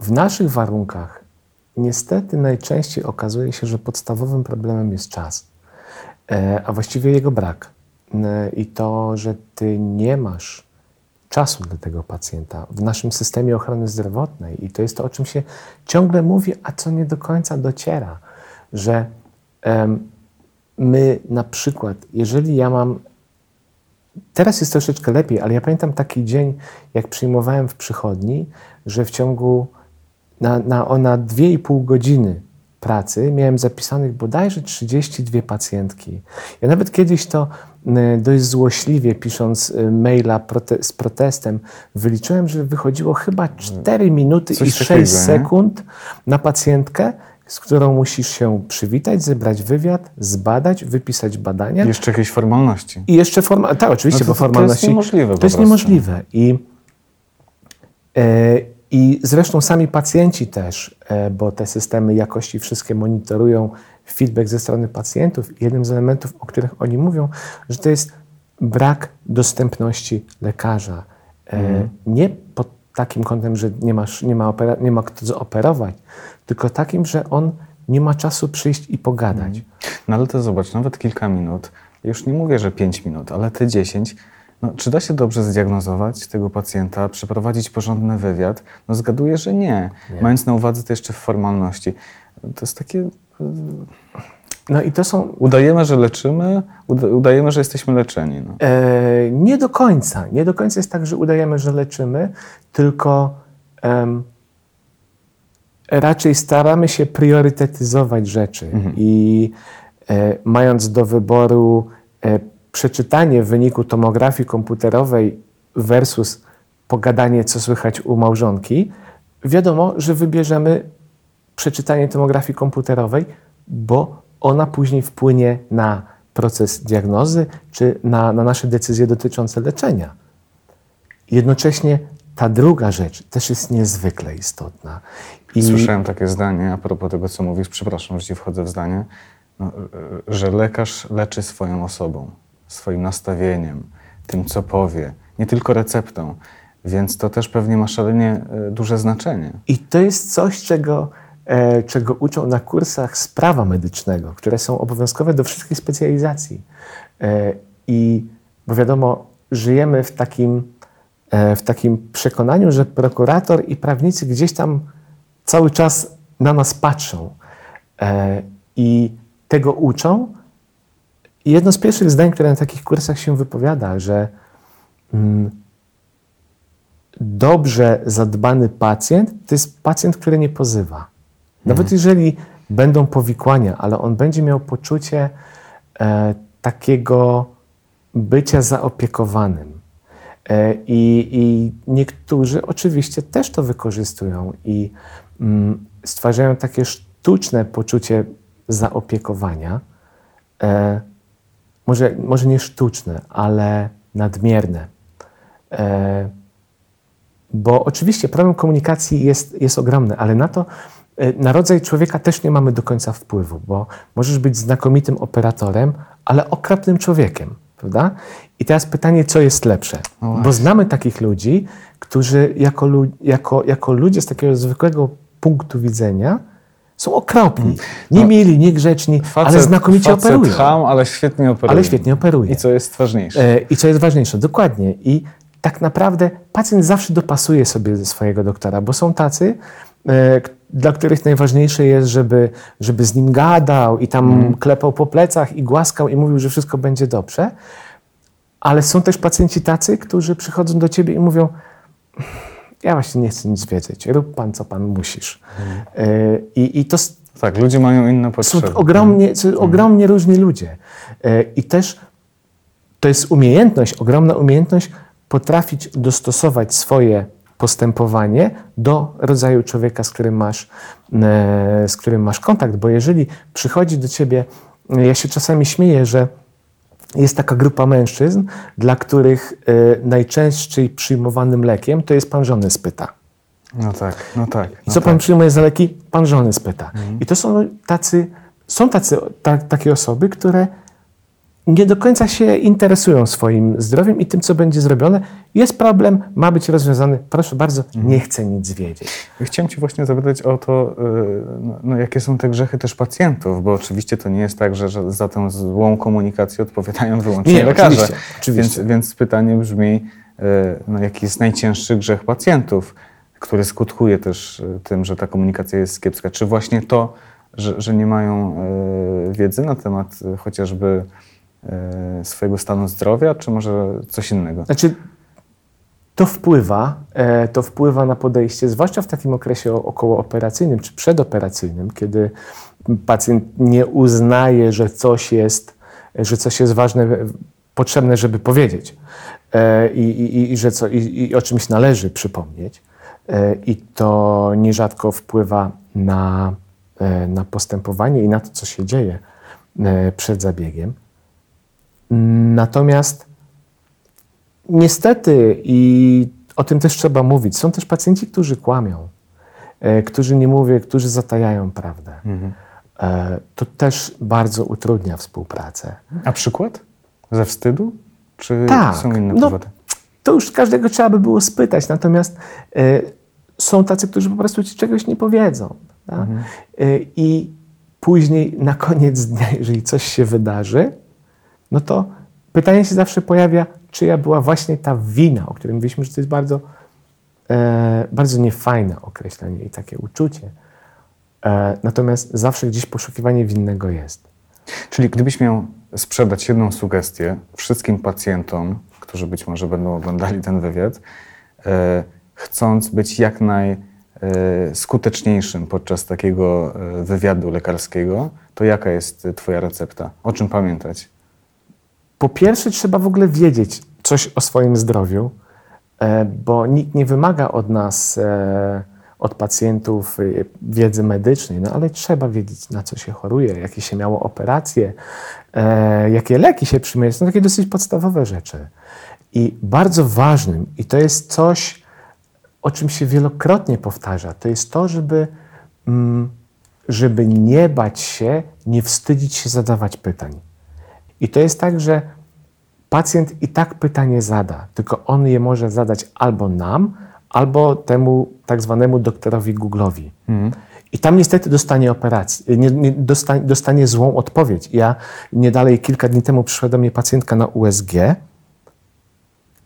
w naszych warunkach niestety najczęściej okazuje się, że podstawowym problemem jest czas, a właściwie jego brak. I to, że ty nie masz czasu dla tego pacjenta w naszym systemie ochrony zdrowotnej. I to jest to, o czym się ciągle mówi, a co nie do końca dociera, że my na przykład, jeżeli ja mam... Teraz jest troszeczkę lepiej, ale ja pamiętam taki dzień, jak przyjmowałem w przychodni, że w ciągu na 2,5 godziny pracy miałem zapisanych bodajże 32 pacjentki. Ja nawet kiedyś to dość złośliwie, pisząc maila z protestem, wyliczyłem, że wychodziło chyba 4 minuty i 6 sekund na pacjentkę, z którą musisz się przywitać, zebrać wywiad, zbadać, wypisać badania. Jeszcze jakieś formalności. I jeszcze formalności. Tak, oczywiście, bo formalności... To jest niemożliwe. To jest niemożliwe. I zresztą sami pacjenci też, bo te systemy jakości wszystkie monitorują feedback ze strony pacjentów. Jednym z elementów, o których oni mówią, że to jest brak dostępności lekarza. Nie pod takim kątem, że nie ma kto zaoperować, tylko takim, że on nie ma czasu przyjść i pogadać. No ale to zobacz, nawet kilka minut, już nie mówię, że 5 minut, ale te 10. No, czy da się dobrze zdiagnozować tego pacjenta, przeprowadzić porządny wywiad? No zgaduję, że nie. Mając na uwadze to jeszcze formalności. To jest takie... No i to są... Udajemy, że leczymy, udajemy, że jesteśmy leczeni. No. Nie do końca. Nie do końca jest tak, że udajemy, że leczymy, tylko raczej staramy się priorytetyzować rzeczy. I mając do wyboru przeczytanie wyniku tomografii komputerowej versus pogadanie, co słychać u małżonki, wiadomo, że wybierzemy przeczytanie tomografii komputerowej, bo ona później wpłynie na proces diagnozy czy na nasze decyzje dotyczące leczenia. Jednocześnie ta druga rzecz też jest niezwykle istotna. Słyszałem takie zdanie, a propos tego, co mówisz, przepraszam, że ci wchodzę w zdanie, że lekarz leczy swoją osobą, swoim nastawieniem, tym, co powie, nie tylko receptą, więc to też pewnie ma szalenie duże znaczenie. I to jest coś, czego uczą na kursach z prawa medycznego, które są obowiązkowe do wszystkich specjalizacji. Bo wiadomo, żyjemy w takim przekonaniu, że prokurator i prawnicy gdzieś tam cały czas na nas patrzą i tego uczą. I jedno z pierwszych zdań, które na takich kursach się wypowiada, że dobrze zadbany pacjent to jest pacjent, który nie pozywa. Nawet jeżeli będą powikłania, ale on będzie miał poczucie takiego bycia zaopiekowanym. I niektórzy oczywiście też to wykorzystują i stwarzają takie sztuczne poczucie zaopiekowania, może nie sztuczne, ale nadmierne. Bo oczywiście problem komunikacji jest ogromny, ale na to, na rodzaj człowieka też nie mamy do końca wpływu, bo możesz być znakomitym operatorem, ale okropnym człowiekiem, prawda? I teraz pytanie, co jest lepsze? Bo znamy takich ludzi, którzy jako ludzie z takiego zwykłego punktu widzenia są okropni, niemili, niegrzeczni, ale znakomicie operują. Facet ham, ale świetnie operuje. I co jest ważniejsze. Dokładnie. I tak naprawdę pacjent zawsze dopasuje sobie do swojego doktora, bo są tacy, dla których najważniejsze jest, żeby z nim gadał i tam klepał po plecach i głaskał i mówił, że wszystko będzie dobrze. Ale są też pacjenci tacy, którzy przychodzą do ciebie i mówią: ja właśnie nie chcę nic wiedzieć, rób pan, co pan musisz. I to... Tak, ludzie mają inne potrzeby. Są ogromnie różni ludzie. I też to jest umiejętność, ogromna umiejętność potrafić dostosować swoje postępowanie do rodzaju człowieka, z którym masz kontakt. Bo jeżeli przychodzi do ciebie, ja się czasami śmieję, że jest taka grupa mężczyzn, dla których najczęściej przyjmowanym lekiem to jest pan żony spyta. No tak. Co pan przyjmuje za leki? Pan żony spyta. I to są takie osoby, które nie do końca się interesują swoim zdrowiem i tym, co będzie zrobione. Jest problem, ma być rozwiązany. Proszę bardzo, nie chcę nic wiedzieć. Chciałem ci właśnie zapytać o to, jakie są te grzechy też pacjentów, bo oczywiście to nie jest tak, że za tę złą komunikację odpowiadają wyłącznie lekarze. Oczywiście. Więc pytanie brzmi, jaki jest najcięższy grzech pacjentów, który skutkuje też tym, że ta komunikacja jest kiepska. Czy właśnie to, że nie mają wiedzy na temat chociażby swojego stanu zdrowia, czy może coś innego? To wpływa na podejście, zwłaszcza w takim okresie okołooperacyjnym czy przedoperacyjnym, kiedy pacjent nie uznaje, że coś jest ważne, potrzebne, żeby powiedzieć i o czymś należy przypomnieć. I to nierzadko wpływa na postępowanie i na to, co się dzieje przed zabiegiem. Natomiast niestety, i o tym też trzeba mówić, są też pacjenci, którzy kłamią, którzy nie mówią, którzy zatajają prawdę. Mhm. To też bardzo utrudnia współpracę. A przykład? Ze wstydu? Czy są inne powody? To już każdego trzeba by było spytać, natomiast są tacy, którzy po prostu ci czegoś nie powiedzą. Tak? Mhm. I później, na koniec dnia, jeżeli coś się wydarzy, no to pytanie się zawsze pojawia, czyja była właśnie ta wina, o której mówiliśmy, że to jest bardzo niefajne określenie i takie uczucie. Natomiast zawsze gdzieś poszukiwanie winnego jest. Czyli gdybyś miał sprzedać jedną sugestię wszystkim pacjentom, którzy być może będą oglądali ten wywiad, chcąc być jak najskuteczniejszym podczas takiego wywiadu lekarskiego, to jaka jest twoja recepta? O czym pamiętać? Po pierwsze, trzeba w ogóle wiedzieć coś o swoim zdrowiu, bo nikt nie wymaga od nas, od pacjentów wiedzy medycznej, ale trzeba wiedzieć, na co się choruje, jakie się miało operacje, jakie leki się przyjmuje. Są takie dosyć podstawowe rzeczy. I bardzo ważnym, i to jest coś, o czym się wielokrotnie powtarza, to jest to, żeby nie bać się, nie wstydzić się zadawać pytań. I to jest tak, że pacjent i tak pytanie zada, tylko on je może zadać albo nam, albo temu tak zwanemu doktorowi Google'owi. Mm. I tam niestety dostanie złą odpowiedź. Ja niedalej kilka dni temu przyszła do mnie pacjentka na USG,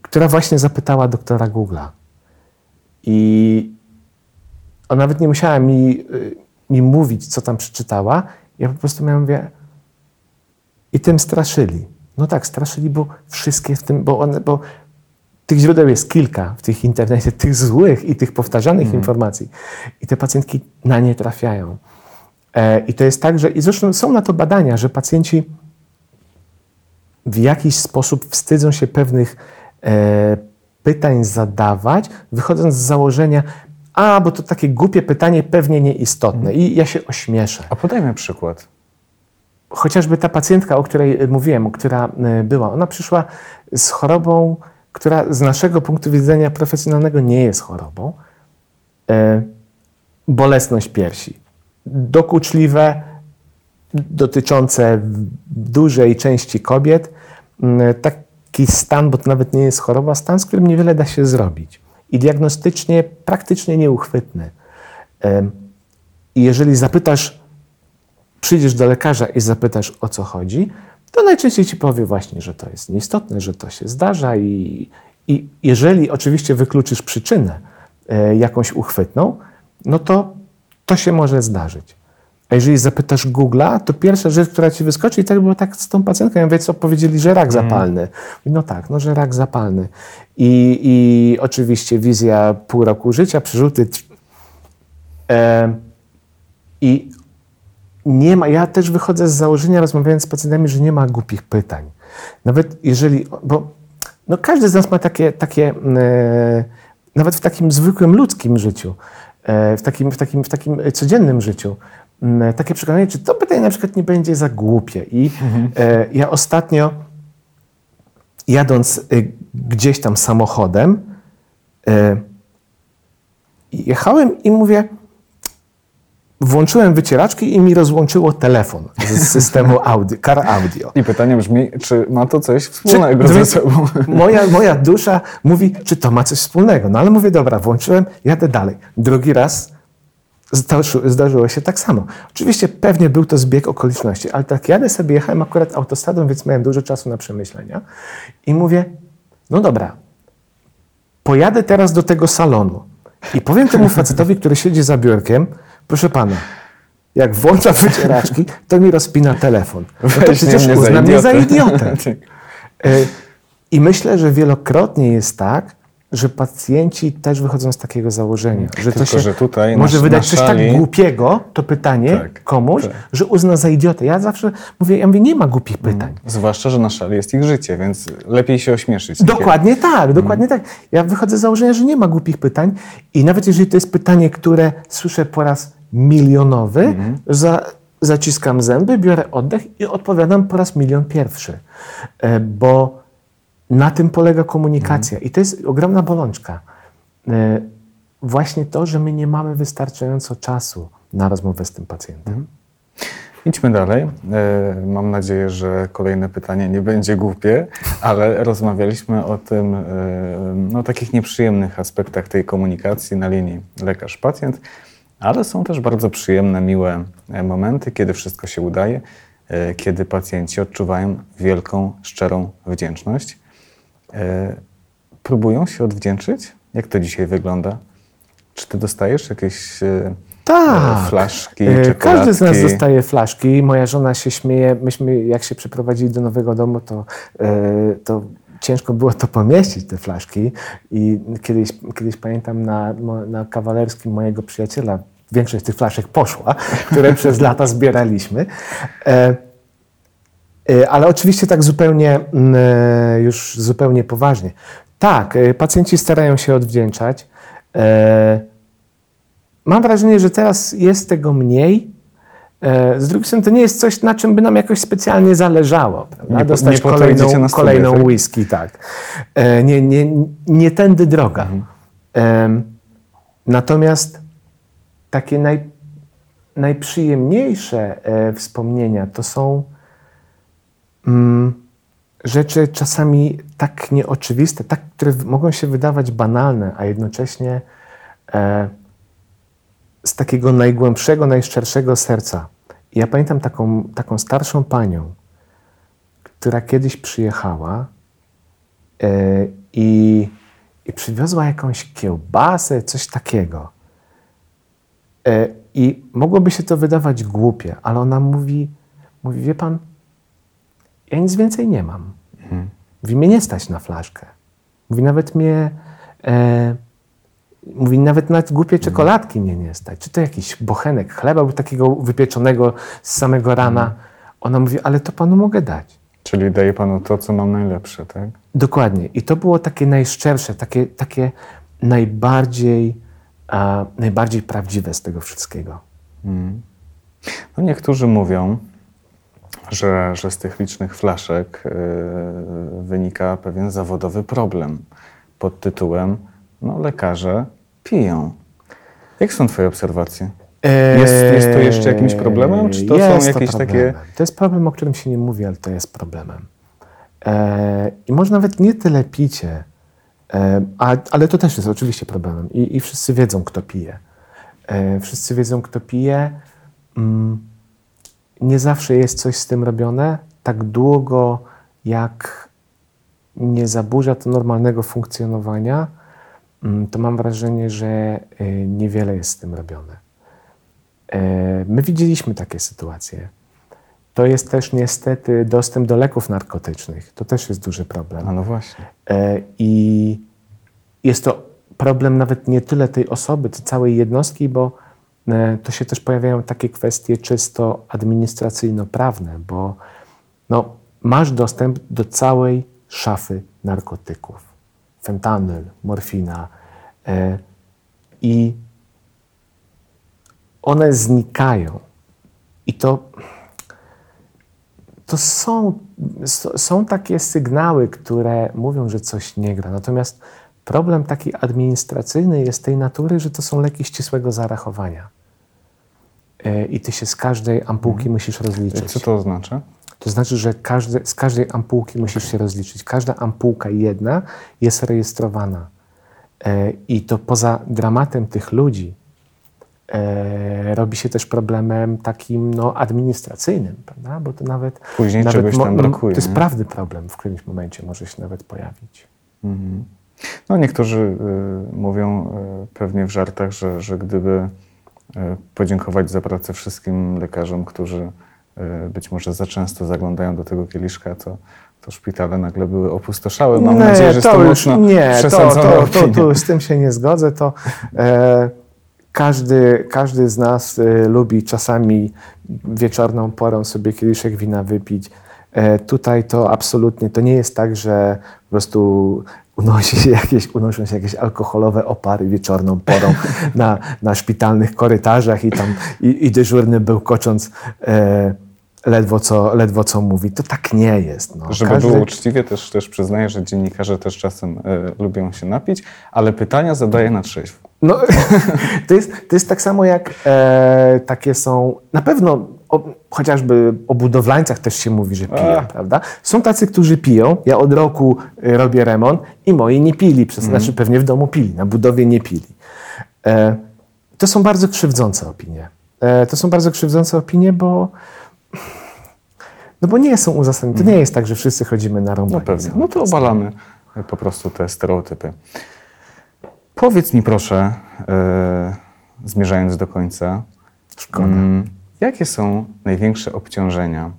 która właśnie zapytała doktora Google'a. I ona nawet nie musiała mi mówić, co tam przeczytała. Ja po prostu mówię, i tym straszyli. No tak, straszyli, bo wszystkie w tym, bo tych źródeł jest kilka w tych internecie, tych złych i tych powtarzanych informacji. I te pacjentki na nie trafiają. I to jest tak, że i zresztą są na to badania, że pacjenci w jakiś sposób wstydzą się pewnych pytań zadawać, wychodząc z założenia, bo to takie głupie pytanie, pewnie nieistotne. I ja się ośmieszę. A podajmy przykład. Chociażby ta pacjentka, o której mówiłem, która była, ona przyszła z chorobą, która z naszego punktu widzenia profesjonalnego nie jest chorobą. Bolesność piersi. Dokuczliwe, dotyczące dużej części kobiet. Taki stan, bo to nawet nie jest choroba, stan, z którym niewiele da się zrobić. I diagnostycznie praktycznie nieuchwytny. I jeżeli przyjdziesz do lekarza i zapytasz, o co chodzi, to najczęściej ci powie właśnie, że to jest nieistotne, że to się zdarza i jeżeli oczywiście wykluczysz przyczynę jakąś uchwytną, no to się może zdarzyć. A jeżeli zapytasz Google'a, to pierwsza rzecz, która ci wyskoczy, i tak było tak z tą pacjentką, ja mówię, co powiedzieli, że rak zapalny. No tak, że rak zapalny. I oczywiście wizja pół roku życia, przerzuty. Nie ma, ja też wychodzę z założenia, rozmawiając z pacjentami, że nie ma głupich pytań. Nawet jeżeli, bo każdy z nas ma takie nawet w takim zwykłym ludzkim życiu, w takim codziennym życiu, takie przekonanie, czy to pytanie na przykład nie będzie za głupie. I ja ostatnio, jadąc gdzieś tam samochodem, jechałem i mówię, włączyłem wycieraczki i mi rozłączyło telefon z systemu Car Audio. I pytanie brzmi, czy ma to coś wspólnego ze sobą? Moja dusza mówi, czy to ma coś wspólnego? No ale mówię, dobra, włączyłem, jadę dalej. Drugi raz zdarzyło się tak samo. Oczywiście pewnie był to zbieg okoliczności, ale tak jadę sobie, jechałem akurat autostradą, więc miałem dużo czasu na przemyślenia i mówię, no dobra, pojadę teraz do tego salonu i powiem temu facetowi, który siedzi za biurkiem, proszę pana, jak włączam wycieraczki, to mi rozpina telefon. No to przecież uzna mnie za idiotę. I myślę, że wielokrotnie jest tak, że pacjenci też wychodzą z takiego założenia, że tylko, to się że tutaj może wydać coś tak głupiego, to pytanie komuś, że uzna za idiotę. Ja zawsze mówię, nie ma głupich pytań. Zwłaszcza, że na szali jest ich życie, więc lepiej się ośmieszyć. Dokładnie tak, tak. Ja wychodzę z założenia, że nie ma głupich pytań i nawet jeżeli to jest pytanie, które słyszę po raz milionowy, zaciskam zęby, biorę oddech i odpowiadam po raz 1 000 000 pierwszy, bo na tym polega komunikacja i to jest ogromna bolączka. Właśnie to, że my nie mamy wystarczająco czasu na rozmowę z tym pacjentem. Idźmy dalej. Mam nadzieję, że kolejne pytanie nie będzie głupie, ale rozmawialiśmy o tym, o takich nieprzyjemnych aspektach tej komunikacji na linii lekarz-pacjent, ale są też bardzo przyjemne, miłe momenty, kiedy wszystko się udaje, kiedy pacjenci odczuwają wielką, szczerą wdzięczność. Próbują się odwdzięczyć? Jak to dzisiaj wygląda? Czy ty dostajesz jakieś flaszki, czekoladki? Każdy z nas dostaje flaszki. Moja żona się śmieje. Myśmy, jak się przeprowadzili do nowego domu, to ciężko było to pomieścić, te flaszki. I kiedyś pamiętam, na kawalerskim mojego przyjaciela większość tych flaszek poszła, które przez lata zbieraliśmy. Ale oczywiście tak zupełnie, już zupełnie poważnie. Tak, pacjenci starają się odwdzięczać. Mam wrażenie, że teraz jest tego mniej. Z drugiej strony to nie jest coś, na czym by nam jakoś specjalnie zależało. Nie, dostać kolejną whisky, tak. Nie tędy droga. Natomiast takie najprzyjemniejsze wspomnienia to są rzeczy czasami tak nieoczywiste, tak, które mogą się wydawać banalne, a jednocześnie z takiego najgłębszego, najszczerszego serca. I ja pamiętam taką starszą panią, która kiedyś przyjechała i przywiozła jakąś kiełbasę, coś takiego. I mogłoby się to wydawać głupie, ale ona mówi, wie pan, ja nic więcej nie mam. Mówi, mnie nie stać na flaszkę. Mówi, nawet na głupie czekoladki mnie nie stać. Czy to jakiś bochenek chleba, był takiego wypieczonego z samego rana. Ona mówi, ale to panu mogę dać. Czyli daję panu to, co mam najlepsze, tak? Dokładnie. I to było takie najszczersze, takie najbardziej prawdziwe z tego wszystkiego. No niektórzy mówią, że z tych licznych flaszek wynika pewien zawodowy problem pod tytułem lekarze piją. Jak są twoje obserwacje? Jest to jeszcze jakimś problemem? Czy to są jakieś takie... To jest problem, o którym się nie mówi, ale to jest problemem. I może nawet nie tyle picie, ale to też jest oczywiście problemem. I wszyscy wiedzą, kto pije. Nie zawsze jest coś z tym robione, tak długo jak nie zaburza to normalnego funkcjonowania, to mam wrażenie, że niewiele jest z tym robione. My widzieliśmy takie sytuacje. To jest też niestety dostęp do leków narkotycznych. To też jest duży problem. A no właśnie. I jest to problem nawet nie tyle tej osoby, czy całej jednostki, bo to się też pojawiają takie kwestie czysto administracyjno-prawne, bo masz dostęp do całej szafy narkotyków. Fentanyl, morfina, I one znikają. I to są takie sygnały, które mówią, że coś nie gra. Natomiast problem taki administracyjny jest tej natury, że to są leki ścisłego zarachowania. I ty się z każdej ampułki musisz rozliczyć. Co to oznacza? To znaczy, że z każdej ampułki musisz się rozliczyć. Każda ampułka jedna jest rejestrowana. I to poza dramatem tych ludzi robi się też problemem takim administracyjnym, prawda? Bo to nawet... Później nawet czegoś tam brakuje. To jest prawdy problem, w którymś momencie może się nawet pojawić. Mhm. No niektórzy mówią pewnie w żartach, że gdyby podziękować za pracę wszystkim lekarzom, którzy być może za często zaglądają do tego kieliszka, to szpitale nagle były opustoszałe. Mam nadzieję, że to mocno przesadzone opinie. To z tym się nie zgodzę. To każdy z nas lubi czasami wieczorną porą sobie kieliszek wina wypić. Tutaj to absolutnie, to nie jest tak, że po prostu unoszą się jakieś alkoholowe opary wieczorną porą na szpitalnych korytarzach i dyżurny bełkocząc ledwo co mówi. To tak nie jest. No. Żeby było uczciwie, też przyznaję, że dziennikarze też czasem lubią się napić, ale pytania zadaję na trzeźwo. No, to jest tak samo jak takie są, na pewno chociażby o budowlańcach też się mówi, że piją, prawda? Są tacy, którzy piją, ja od roku robię remont i moi nie pili, znaczy pewnie w domu pili, na budowie nie pili. To są bardzo krzywdzące opinie. Bo bo nie są uzasadnione. To nie jest tak, że wszyscy chodzimy na rąbanie. No pewnie, no to obalamy po prostu te stereotypy. Powiedz mi proszę, zmierzając do końca, jakie są największe obciążenia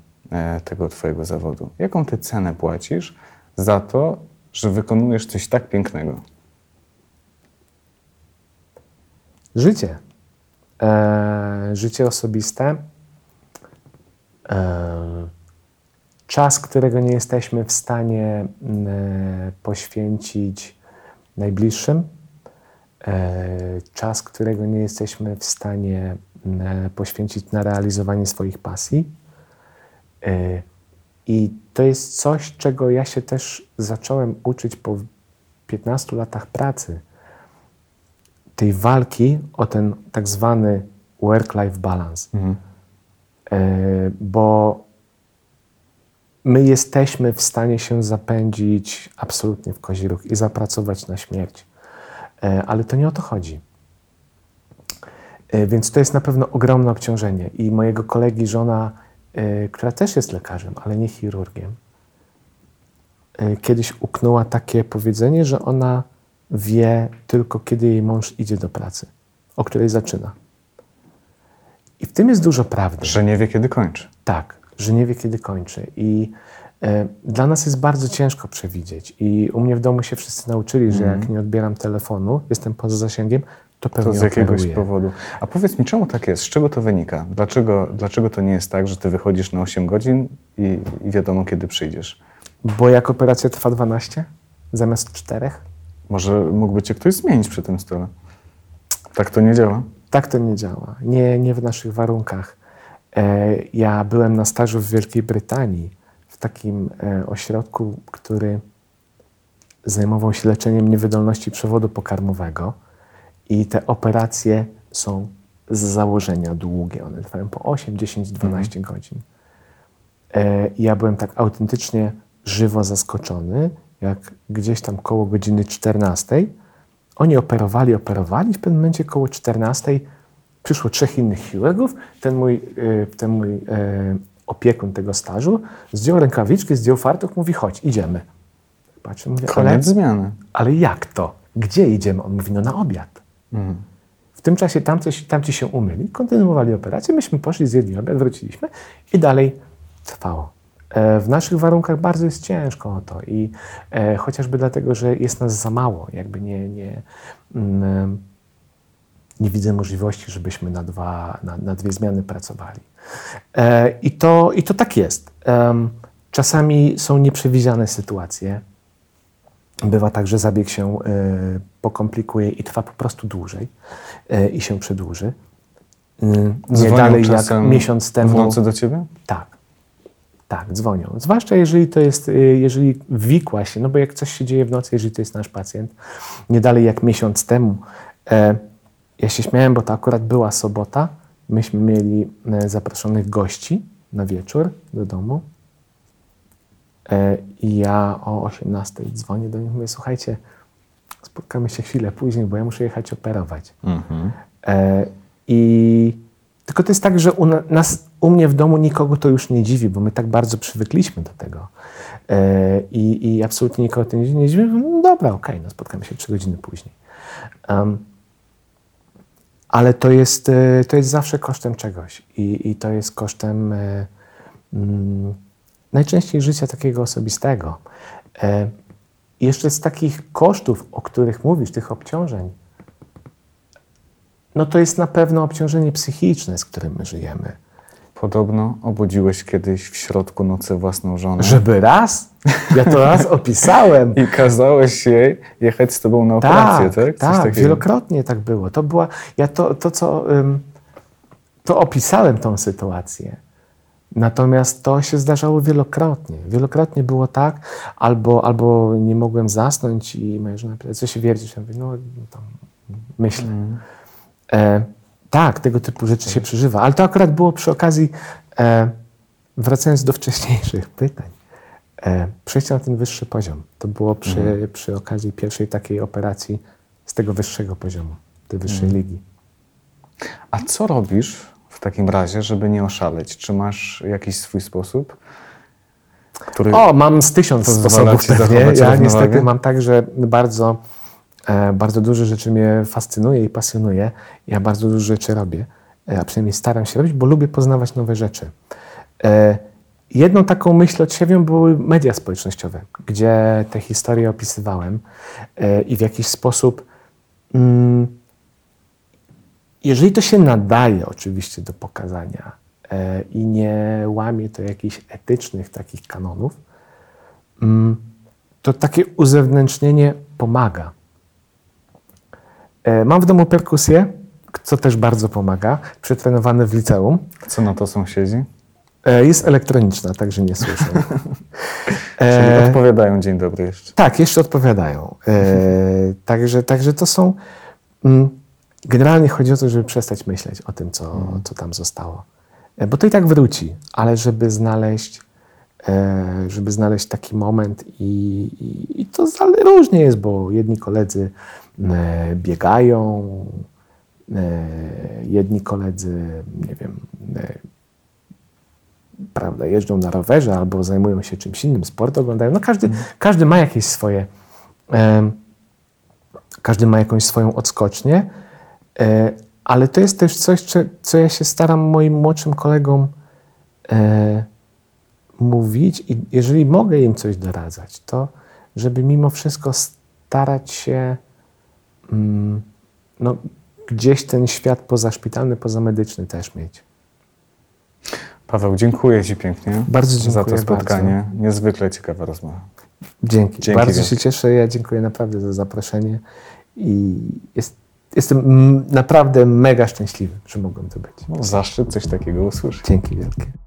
tego twojego zawodu? Jaką ty cenę płacisz za to, że wykonujesz coś tak pięknego? Życie. Życie osobiste. Czas, którego nie jesteśmy w stanie poświęcić najbliższym. Czas, którego nie jesteśmy w stanie poświęcić na realizowanie swoich pasji. I to jest coś, czego ja się też zacząłem uczyć po 15 latach pracy. Tej walki o ten tak zwany work-life balance. Mhm. Bo my jesteśmy w stanie się zapędzić absolutnie w kozi róg i zapracować na śmierć. Ale to nie o to chodzi. Więc to jest na pewno ogromne obciążenie. I mojego kolegi żona, która też jest lekarzem, ale nie chirurgiem, kiedyś uknęła takie powiedzenie, że ona wie tylko, kiedy jej mąż idzie do pracy, o której zaczyna. I w tym jest dużo prawdy. Że nie wie, kiedy kończy. Tak, że nie wie, kiedy kończy. I dla nas jest bardzo ciężko przewidzieć. I u mnie w domu się wszyscy nauczyli, że jak nie odbieram telefonu, jestem poza zasięgiem, to pewnie to z jakiegoś powodu. A powiedz mi, czemu tak jest? Z czego to wynika? Dlaczego to nie jest tak, że ty wychodzisz na 8 godzin i wiadomo, kiedy przyjdziesz? Bo jak operacja trwa 12 zamiast 4? Może mógłby cię ktoś zmienić przy tym stole? Tak to nie działa? Tak to nie działa. Nie w naszych warunkach. Ja byłem na stażu w Wielkiej Brytanii, w takim ośrodku, który zajmował się leczeniem niewydolności przewodu pokarmowego i te operacje są z założenia długie. One trwają po 8, 10, 12 godzin. Ja byłem tak autentycznie żywo zaskoczony, jak gdzieś tam koło godziny 14. Oni operowali, w pewnym momencie koło 14 przyszło 3 innych chirurgów, ten mój opiekun tego stażu zdjął rękawiczki, zdjął fartuch, mówi chodź, idziemy. Patrzę, mówię, koniec zmiany. Ale jak to? Gdzie idziemy? On mówi, no na obiad. W tym czasie tamci się umyli, kontynuowali operację, myśmy poszli, zjedli obiad, wróciliśmy i dalej trwało. W naszych warunkach bardzo jest ciężko o to i chociażby dlatego, że jest nas za mało, jakby nie widzę możliwości, żebyśmy na dwie zmiany pracowali. I to tak jest. Czasami są nieprzewidziane sytuacje. Bywa tak, że zabieg się pokomplikuje i trwa po prostu dłużej i się przedłuży. Nie dalej jak miesiąc temu. W nocy do ciebie? Tak. Tak, dzwonią. Zwłaszcza jeżeli wikła się, no bo jak coś się dzieje w nocy, jeżeli to jest nasz pacjent, nie dalej jak miesiąc temu. Ja się śmiałem, bo to akurat była sobota. Myśmy mieli zaproszonych gości na wieczór do domu. I ja o 18:00 dzwonię do nich, mówię, słuchajcie, spotkamy się chwilę później, bo ja muszę jechać operować. Mhm. Tylko to jest tak, że u mnie w domu nikogo to już nie dziwi, bo my tak bardzo przywykliśmy do tego. I absolutnie nikogo to nie dziwi. No dobra, okej, no spotkamy się 3 godziny później. Ale to jest zawsze kosztem czegoś. I to jest kosztem najczęściej życia takiego osobistego. Jeszcze z takich kosztów, o których mówisz, tych obciążeń, no to jest na pewno obciążenie psychiczne, z którym my żyjemy. Podobno obudziłeś kiedyś w środku nocy własną żonę. Żeby raz? Ja to raz opisałem. I kazałeś jej jechać z tobą na operację, tak? Tak, wielokrotnie tak było. To była, to opisałem tą sytuację. Natomiast to się zdarzało wielokrotnie. Wielokrotnie było tak, albo nie mogłem zasnąć i moja żona pyta, co się wierdzisz? Ja mówię, no tam myślę. Tak, tego typu rzeczy się przeżywa. Ale to akurat było przy okazji, wracając do wcześniejszych pytań, przejścia na ten wyższy poziom. To było przy okazji pierwszej takiej operacji z tego wyższego poziomu, tej wyższej ligi. A co robisz w takim razie, żeby nie oszaleć? Czy masz jakiś swój sposób, który... mam 1000 sposobów pewnie. Ja niestety mam tak, że bardzo dużo rzeczy mnie fascynuje i pasjonuje. Ja bardzo dużo rzeczy robię, a przynajmniej staram się robić, bo lubię poznawać nowe rzeczy. Jedną taką myśl od siebie były media społecznościowe, gdzie te historie opisywałem i w jakiś sposób, jeżeli to się nadaje oczywiście do pokazania i nie łamie to jakichś etycznych takich kanonów, to takie uzewnętrznienie pomaga. Mam w domu perkusję, co też bardzo pomaga, przetrenowane w liceum. Co na to sąsiedzi? Jest elektroniczna, także nie słyszę. Czyli odpowiadają dzień dobry jeszcze. Tak, jeszcze odpowiadają. Także to są... Generalnie chodzi o to, żeby przestać myśleć o tym, co tam zostało. Bo to i tak wróci, ale żeby znaleźć taki moment i to różnie jest, bo jedni koledzy biegają, jedni koledzy, nie wiem, prawda, jeżdżą na rowerze albo zajmują się czymś innym, sport oglądają. No każdy ma jakieś swoje, każdy ma jakąś swoją odskocznię, ale to jest też coś, co ja się staram moim młodszym kolegom mówić i jeżeli mogę im coś doradzać, to żeby mimo wszystko starać się gdzieś ten świat pozaszpitalny, pozamedyczny też mieć. Paweł, dziękuję ci pięknie. Bardzo dziękuję za to spotkanie. Bardzo. Niezwykle ciekawa rozmowa. Dzięki. Bardzo się cieszę. Ja dziękuję naprawdę za zaproszenie i jestem naprawdę mega szczęśliwy, że mogłem tu być. No, zaszczyt coś takiego usłyszeć. Dzięki wielkie.